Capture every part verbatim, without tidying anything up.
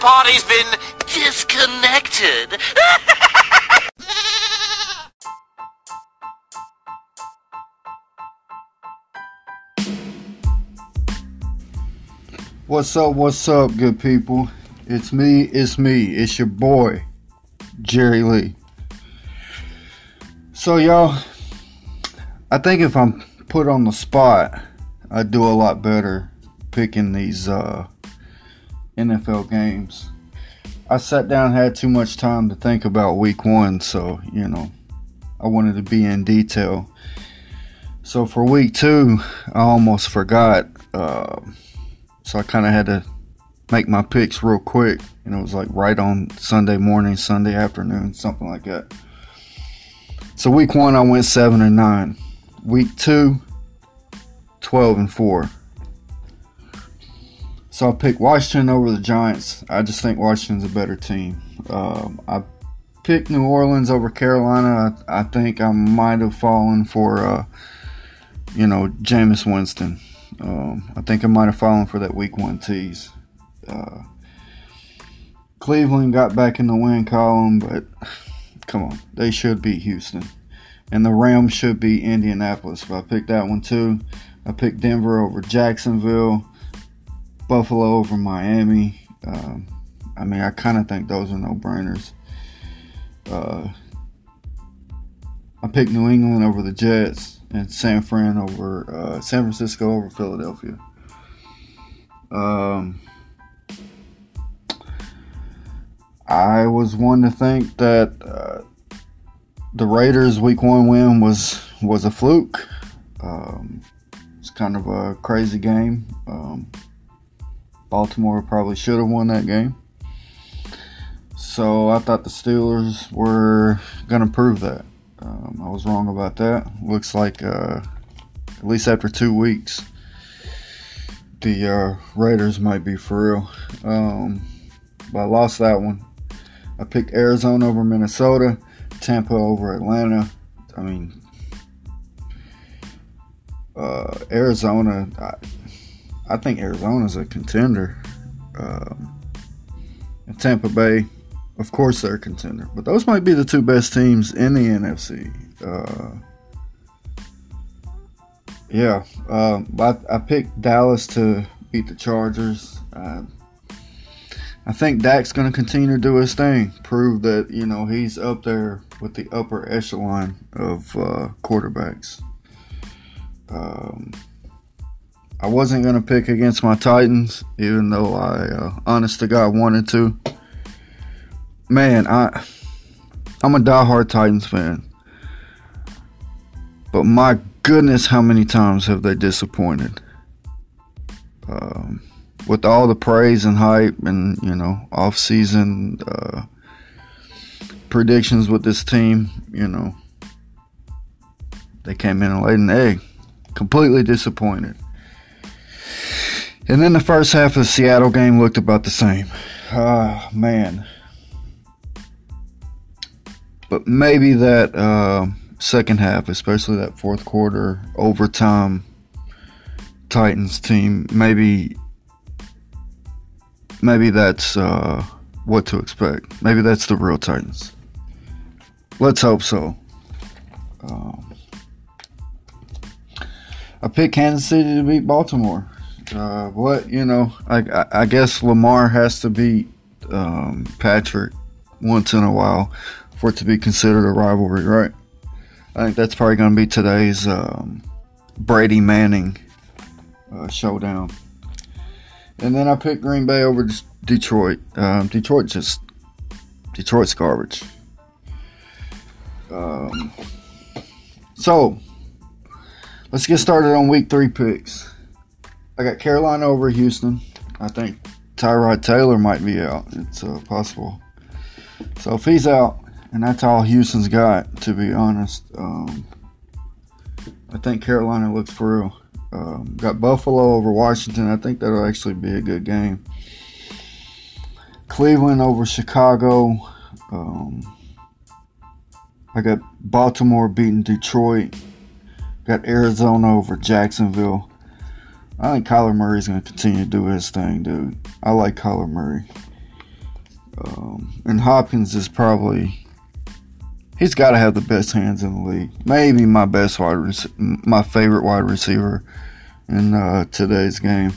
party's been disconnected. What's up, what's up, good people? It's me, it's me, it's your boy, Jerry Lee. So y'all, I think if I'm put on the spot, I do a lot better picking these uh, N F L games. I sat down, had too much time to think about week one, so, you know, I wanted to be in detail. So for week two, I almost forgot, uh... So I kind of had to make my picks real quick. And it was like right on Sunday morning, Sunday afternoon, something like that. So week one, I went seven and nine. Week two, twelve and four. So I picked Washington over the Giants. I just think Washington's a better team. Um, I picked New Orleans over Carolina. I, I think I might have fallen for, uh, you know, Jameis Winston. Um, I think I might have fallen for that week one tease. Uh, Cleveland got back in the win column, but come on, they should beat Houston. And the Rams should beat Indianapolis, but I picked that one too. I picked Denver over Jacksonville, Buffalo over Miami. Um, I mean, I kind of think those are no-brainers. Uh, I picked New England over the Jets. And San Fran over uh, San Francisco over Philadelphia. Um, I was one to think that uh, the Raiders' Week One win was was a fluke. Um, it's kind of a crazy game. Um, Baltimore probably should have won that game. So I thought the Steelers were going to prove that. Um, I was wrong about that. Looks like, uh, at least after two weeks, the uh, Raiders might be for real. Um, but I lost that one. I picked Arizona over Minnesota, Tampa over Atlanta. I mean, uh, Arizona, I, I think Arizona's a contender. Um, and Tampa Bay, of course, they're a contender. But those might be the two best teams in the N F C. Uh, yeah. Uh, I, I picked Dallas to beat the Chargers. Uh, I think Dak's going to continue to do his thing. Prove that, you know, he's up there with the upper echelon of uh, quarterbacks. Um, I wasn't going to pick against my Titans, even though I, uh, honest to God, wanted to. Man, I, I'm a diehard Titans fan. But my goodness, how many times have they disappointed? Um, with all the praise and hype and, you know, off-season uh, predictions with this team, you know, they came in and laid an egg. Completely disappointed. And then the first half of the Seattle game looked about the same. Ah, uh, man. But maybe that uh, second half, especially that fourth quarter, overtime Titans team, maybe maybe that's uh, what to expect. Maybe that's the real Titans. Let's hope so. Um, I picked Kansas City to beat Baltimore. Uh, what, you know, I, I, I guess Lamar has to beat um, Patrick once in a while for it to be considered a rivalry, right? I think that's probably going to be today's um, Brady-Manning uh, showdown. And then I picked Green Bay over D- Detroit. Um, Detroit just... Detroit's garbage. Um, so, let's get started on week three picks. I got Carolina over Houston. I think Tyrod Taylor might be out. It's uh, possible. So, if he's out... And that's all Houston's got, to be honest. Um, I think Carolina looks for real. Um, got Buffalo over Washington. I think that'll actually be a good game. Cleveland over Chicago. Um, I got Baltimore beating Detroit. Got Arizona over Jacksonville. I think Kyler Murray's going to continue to do his thing, dude. I like Kyler Murray. Um, and Hopkins is probably, he's got to have the best hands in the league. Maybe my best wide, rec- my favorite wide receiver in uh, today's game.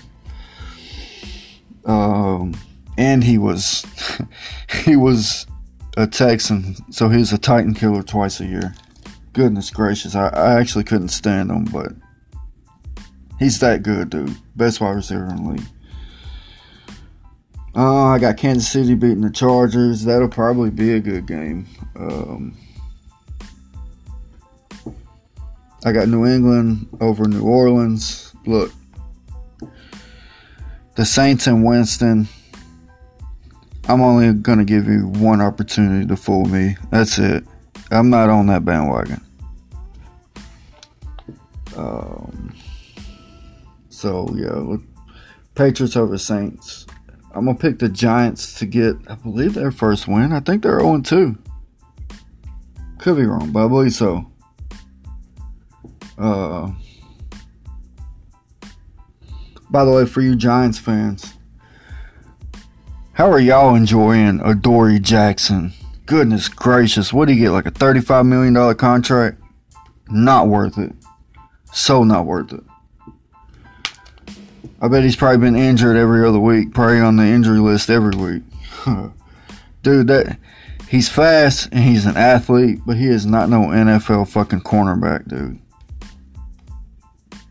Um, and he was, he was a Texan, so he's a Titan killer twice a year. Goodness gracious, I, I actually couldn't stand him, but he's that good, dude. Best wide receiver in the league. Uh, I got Kansas City beating the Chargers. That'll probably be a good game. Um, I got New England over New Orleans. Look, the Saints and Winston, I'm only going to give you one opportunity to fool me. That's it. I'm not on that bandwagon. Um, so, yeah, look, Patriots over Saints. I'm going to pick the Giants to get, I believe, their first win. I think they're oh and two. Could be wrong, but I believe so. Uh, by the way, for you Giants fans, how are y'all enjoying Adoree Jackson? Goodness gracious, what do you get, like a thirty-five million dollars contract? Not worth it. So not worth it. I bet he's probably been injured every other week, probably on the injury list every week. Dude, that he's fast and he's an athlete, but he is not no N F L fucking cornerback, dude.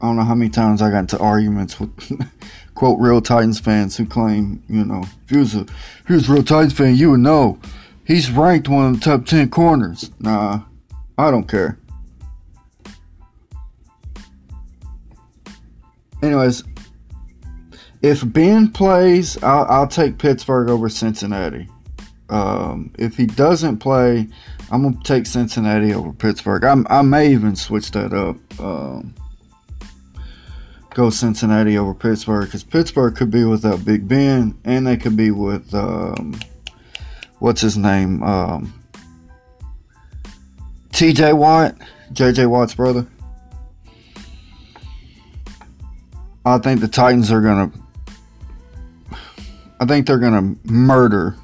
I don't know how many times I got into arguments with, quote, real Titans fans who claim, you know, if he was a, if he was a real Titans fan, you would know. He's ranked one of the top ten corners. Nah, I don't care. Anyways, if Ben plays, I'll, I'll take Pittsburgh over Cincinnati. Um, if he doesn't play, I'm going to take Cincinnati over Pittsburgh. I'm, I may even switch that up. Um, go Cincinnati over Pittsburgh, because Pittsburgh could be without Big Ben, and they could be with, um, what's his name? Um, T J Watt, J J Watt's brother. I think the Titans are going to I think they're going to murder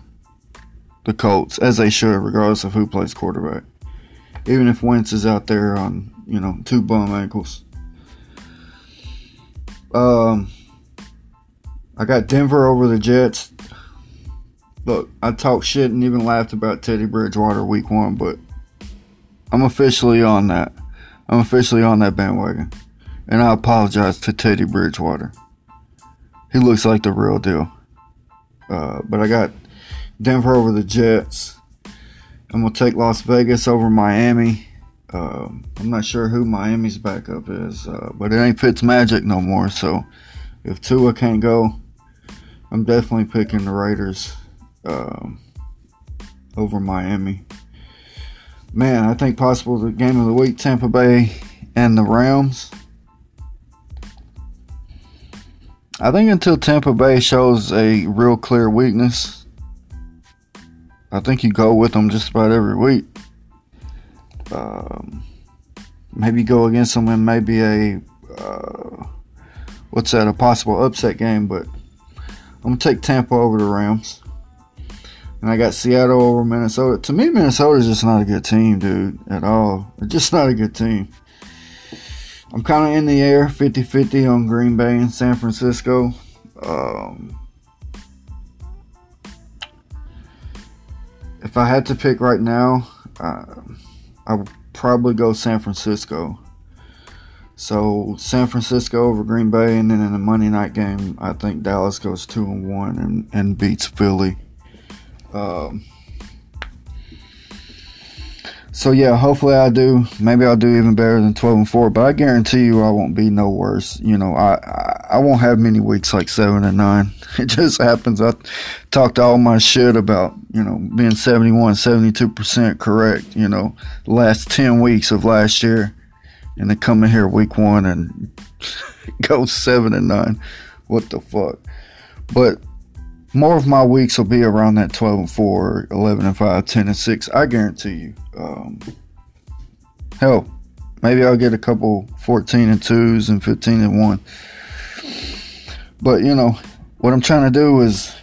the Colts, as they should, regardless of who plays quarterback. Even if Wentz is out there on, you know, two bum ankles. Um, I got Denver over the Jets. Look, I talked shit and even laughed about Teddy Bridgewater week one, but I'm officially on that. I'm officially on that bandwagon. And I apologize to Teddy Bridgewater. He looks like the real deal. Uh, but I got Denver over the Jets. I'm going to take Las Vegas over Miami. Uh, I'm not sure who Miami's backup is, uh, but it ain't Fitzmagic no more. So if Tua can't go, I'm definitely picking the Raiders uh, over Miami. Man, I think possible the game of the week, Tampa Bay and the Rams. I think until Tampa Bay shows a real clear weakness, I think you go with them just about every week. Um, maybe go against them in maybe a, uh, what's that, a possible upset game, but I'm going to take Tampa over the Rams. And I got Seattle over Minnesota. To me, Minnesota's just not a good team, dude, at all. They're just not a good team. I'm kind of in the air, fifty-fifty on Green Bay and San Francisco. Um, if I had to pick right now, uh, I would probably go San Francisco. So, San Francisco over Green Bay, and then in the Monday night game, I think Dallas goes two and one and, and beats Philly. Um... So, yeah, hopefully I do. Maybe I'll do even better than twelve and four, but I guarantee you I won't be no worse. You know, I, I, I won't have many weeks like seven and nine. It just happens. I talked all my shit about, you know, being seventy-one, seventy-two percent correct, you know, last ten weeks of last year. And then come in here week one and go seven and nine. What the fuck? But more of my weeks will be around that twelve and four, eleven and five, ten and six. I guarantee you. Um, hell, maybe I'll get a couple fourteen and twos and fifteen and one. But, you know, what I'm trying to do is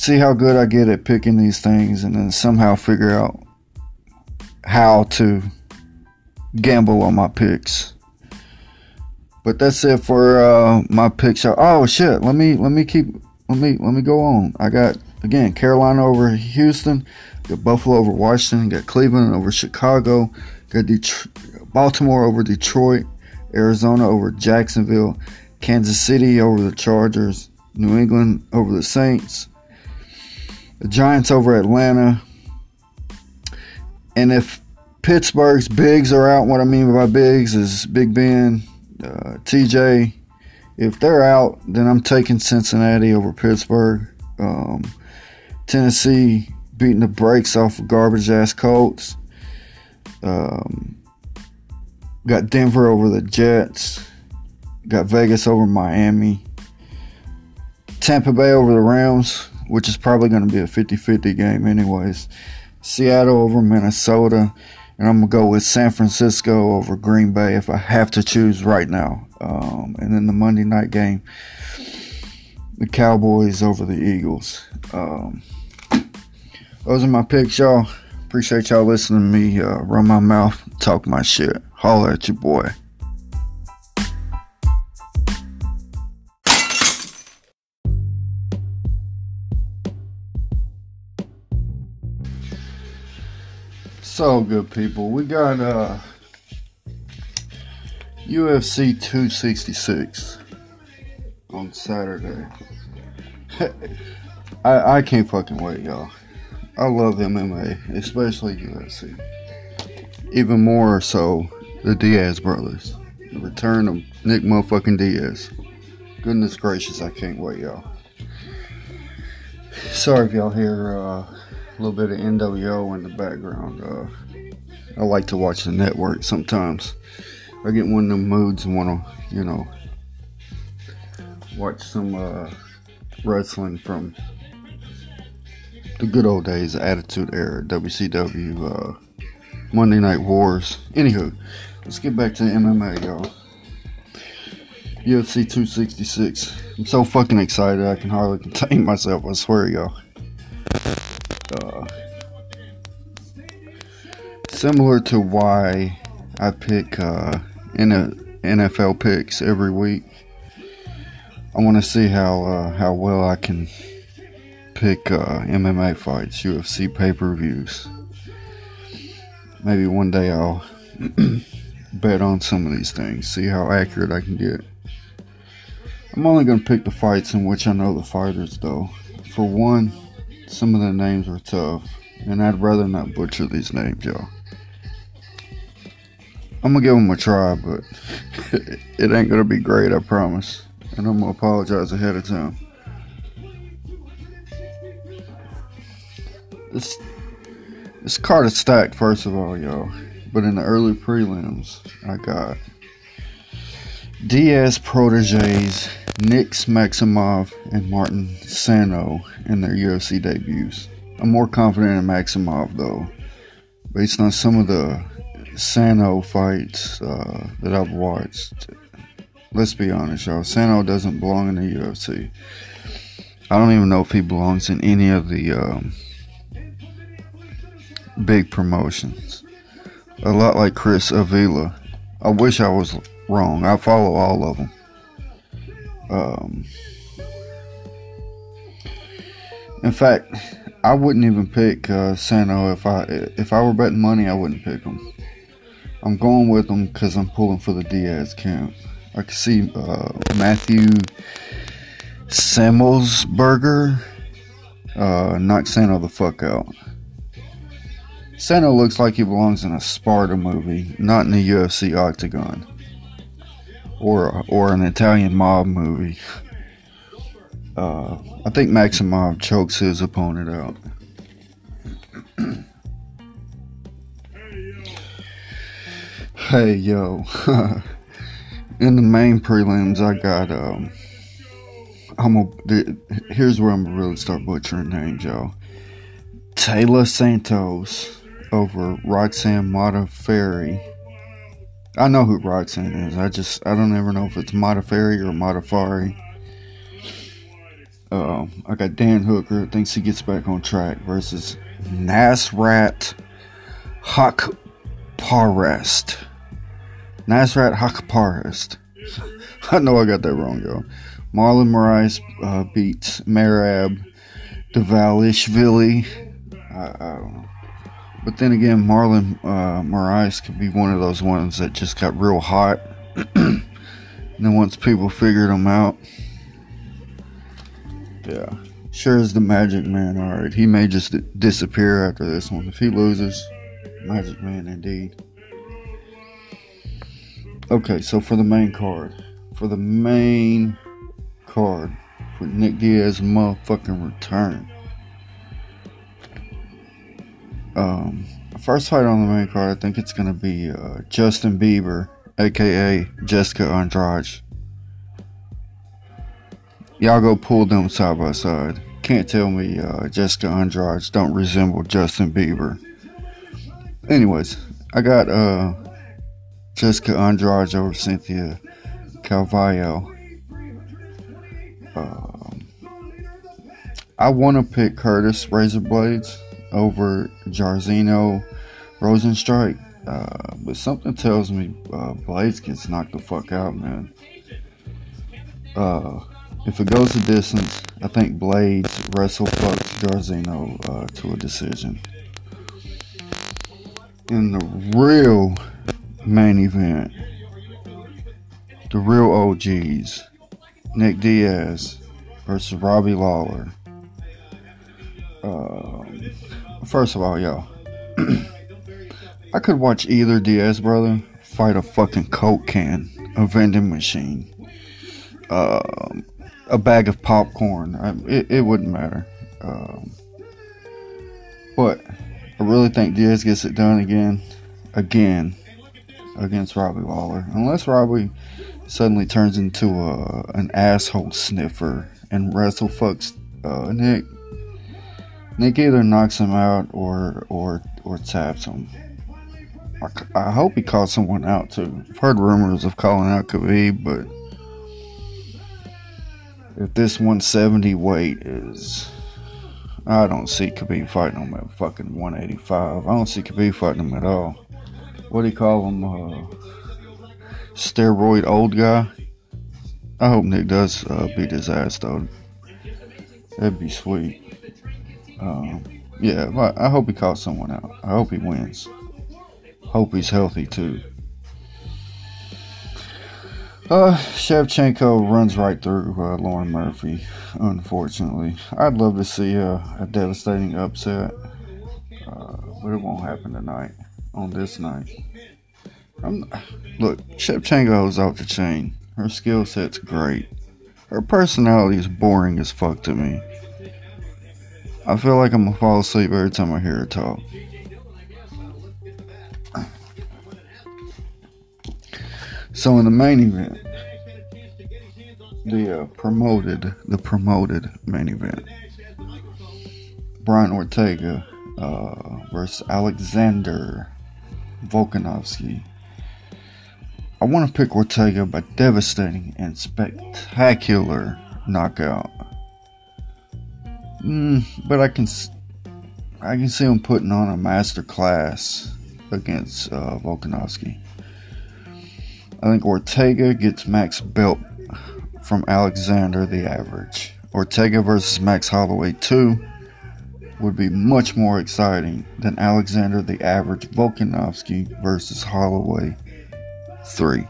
see how good I get at picking these things, and then somehow figure out how to gamble on my picks. But that's it for uh, my picks. Oh shit! Let me let me keep let me let me go on. I got again Carolina over Houston, got Buffalo over Washington, got Cleveland over Chicago, got Detroit, Baltimore over Detroit, Arizona over Jacksonville, Kansas City over the Chargers, New England over the Saints, the Giants over Atlanta, and if Pittsburgh's bigs are out, what I mean by bigs is Big Ben, uh, T J. If they're out, then I'm taking Cincinnati over Pittsburgh. Um, Tennessee beating the brakes off of garbage-ass Colts. Um, got Denver over the Jets. Got Vegas over Miami. Tampa Bay over the Rams, which is probably going to be a fifty-fifty game anyways. Seattle over Minnesota. And I'm going to go with San Francisco over Green Bay if I have to choose right now. Um, and then the Monday night game, the Cowboys over the Eagles. Um, those are my picks, y'all. Appreciate y'all listening to me uh, run my mouth, talk my shit. Holler at your boy. So good people, we got uh, U F C two sixty-six on Saturday. I, I can't fucking wait, y'all. I love M M A, especially U F C. Even more so, the Diaz brothers. The return of Nick motherfucking Diaz. Goodness gracious, I can't wait, y'all. Sorry if y'all hear uh, a little bit of N W O in the background. Uh, I like to watch the network sometimes. I get one of them moods and want to, you know, watch some uh, wrestling from the good old days, Attitude Era, W C W, uh, Monday Night Wars. Anywho, let's get back to the M M A, y'all. U F C two sixty-six. I'm so fucking excited I can hardly contain myself, I swear, y'all. Uh, similar to why I pick uh, N F L picks every week, I want to see how uh, how well I can pick uh, M M A fights, U F C pay-per-views. Maybe one day I'll bet on some of these things, see how accurate I can get. I'm only going to pick the fights in which I know the fighters, though. For one, some of the names are tough, and I'd rather not butcher these names, y'all. I'm going to give them a try, but it ain't going to be great, I promise. And I'm going to apologize ahead of time. This, this card is stacked, first of all, y'all. But in the early prelims, I got Diaz proteges Nick Maximov and Martin Sano in their U F C debuts. I'm more confident in Maximov, though, based on some of the Sano fights uh, that I've watched. Let's be honest, y'all. Sano doesn't belong in the U F C. I don't even know if he belongs in any of the um, big promotions. A lot like Chris Avila. I wish I was wrong. I follow all of them. Um, in fact, I wouldn't even pick uh, Sano if I if I were betting money. I wouldn't pick him. I'm going with him because I'm pulling for the Diaz camp. I can see uh, Matthew Samuelsberger uh, knock Sano the fuck out. Sano looks like he belongs in a Sparta movie, not in the U F C octagon. Or or an Italian mob movie. Uh, I think Maximov chokes his opponent out. Hey, yo. In the main prelims, I got... Um, I'm a, here's where I'm going to really start butchering names, y'all. Taylor Santos over Roxanne Modafferi. I know who Roxanne is. I just, I don't ever know if it's Modafferi or Modafferi. Um, I got Dan Hooker, thinks he gets back on track, versus Nasrat Hakparest. Nasrat Hakparest. I know I got that wrong, y'all. Marlon Moraes uh, beats Merab Davalishvili. I, I don't know. But then again, Marlon uh, Moraes could be one of those ones that just got real hot. And then once people figured him out, yeah, sure is the Magic Man. All right, he may just disappear after this one. If he loses, Magic Man indeed. Okay, so for the main card, for the main card, for Nick Diaz motherfucking return. Um, first fight on the main card, I think it's gonna be uh, Justin Bieber, aka Jessica Andrade. Y'all go pull them side by side. Can't tell me uh, Jessica Andrade don't resemble Justin Bieber. Anyways, I got uh, Jessica Andrade over Cynthia Calvillo. Um, I want to pick Curtis Razorblades over Jairzinho Rozenstruik, uh, but something tells me uh, Blades gets knocked the fuck out, man. Uh, if it goes the distance, I think Blades wrestle fucks Jairzinho uh, to a decision. In the real main event, the real O Gs, Nick Diaz versus Robbie Lawler. Um, first of all, y'all, I could watch either Diaz brother fight a fucking Coke can, a vending machine, um, a bag of popcorn. I, it, it wouldn't matter. Um, but I really think Diaz gets it done again, again, against Robbie Lawler. Unless Robbie suddenly turns into a, an asshole sniffer and wrestle fucks uh, Nick. Nick either knocks him out or or or taps him. I, I hope he calls someone out too. I've heard rumors of calling out Khabib, but if this one seventy weight is, I don't see Khabib fighting him at fucking one eighty-five. I don't see Khabib fighting him at all. What do you call him? Uh, steroid old guy. I hope Nick does uh, beat his ass though. That'd be sweet. Um, yeah, but I hope he caught someone out. I hope he wins. Hope he's healthy too. Uh, Shevchenko runs right through uh, Lauren Murphy, unfortunately. I'd love to see uh, a devastating upset, uh, but it won't happen tonight, on this night. I'm, look, Shevchenko's off the chain. Her skill set's great. Her personality is boring as fuck to me. I feel like I'm gonna fall asleep every time I hear her talk. So in the main event, the uh, promoted, the promoted main event, Brian Ortega uh, versus Alexander Volkanovski. I want to pick Ortega by devastating and spectacular knockout. Mm, but I can, I can see him putting on a master class against uh, Volkanovski. I think Ortega gets max belt from Alexander the Average. Ortega versus Max Holloway two would be much more exciting than Alexander the Average Volkanovski versus Holloway three.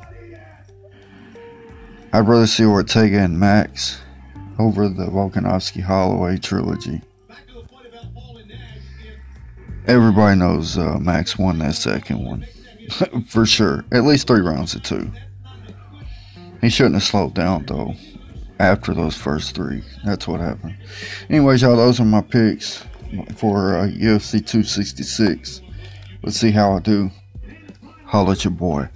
I'd rather see Ortega and Max over the Volkanovski-Holloway trilogy. Everybody knows uh, Max won that second one. For sure. At least three rounds of two. He shouldn't have slowed down, though, after those first three. That's what happened. Anyways, y'all, those are my picks for uh, U F C two sixty-six. Let's see how I do. Holla at your boy.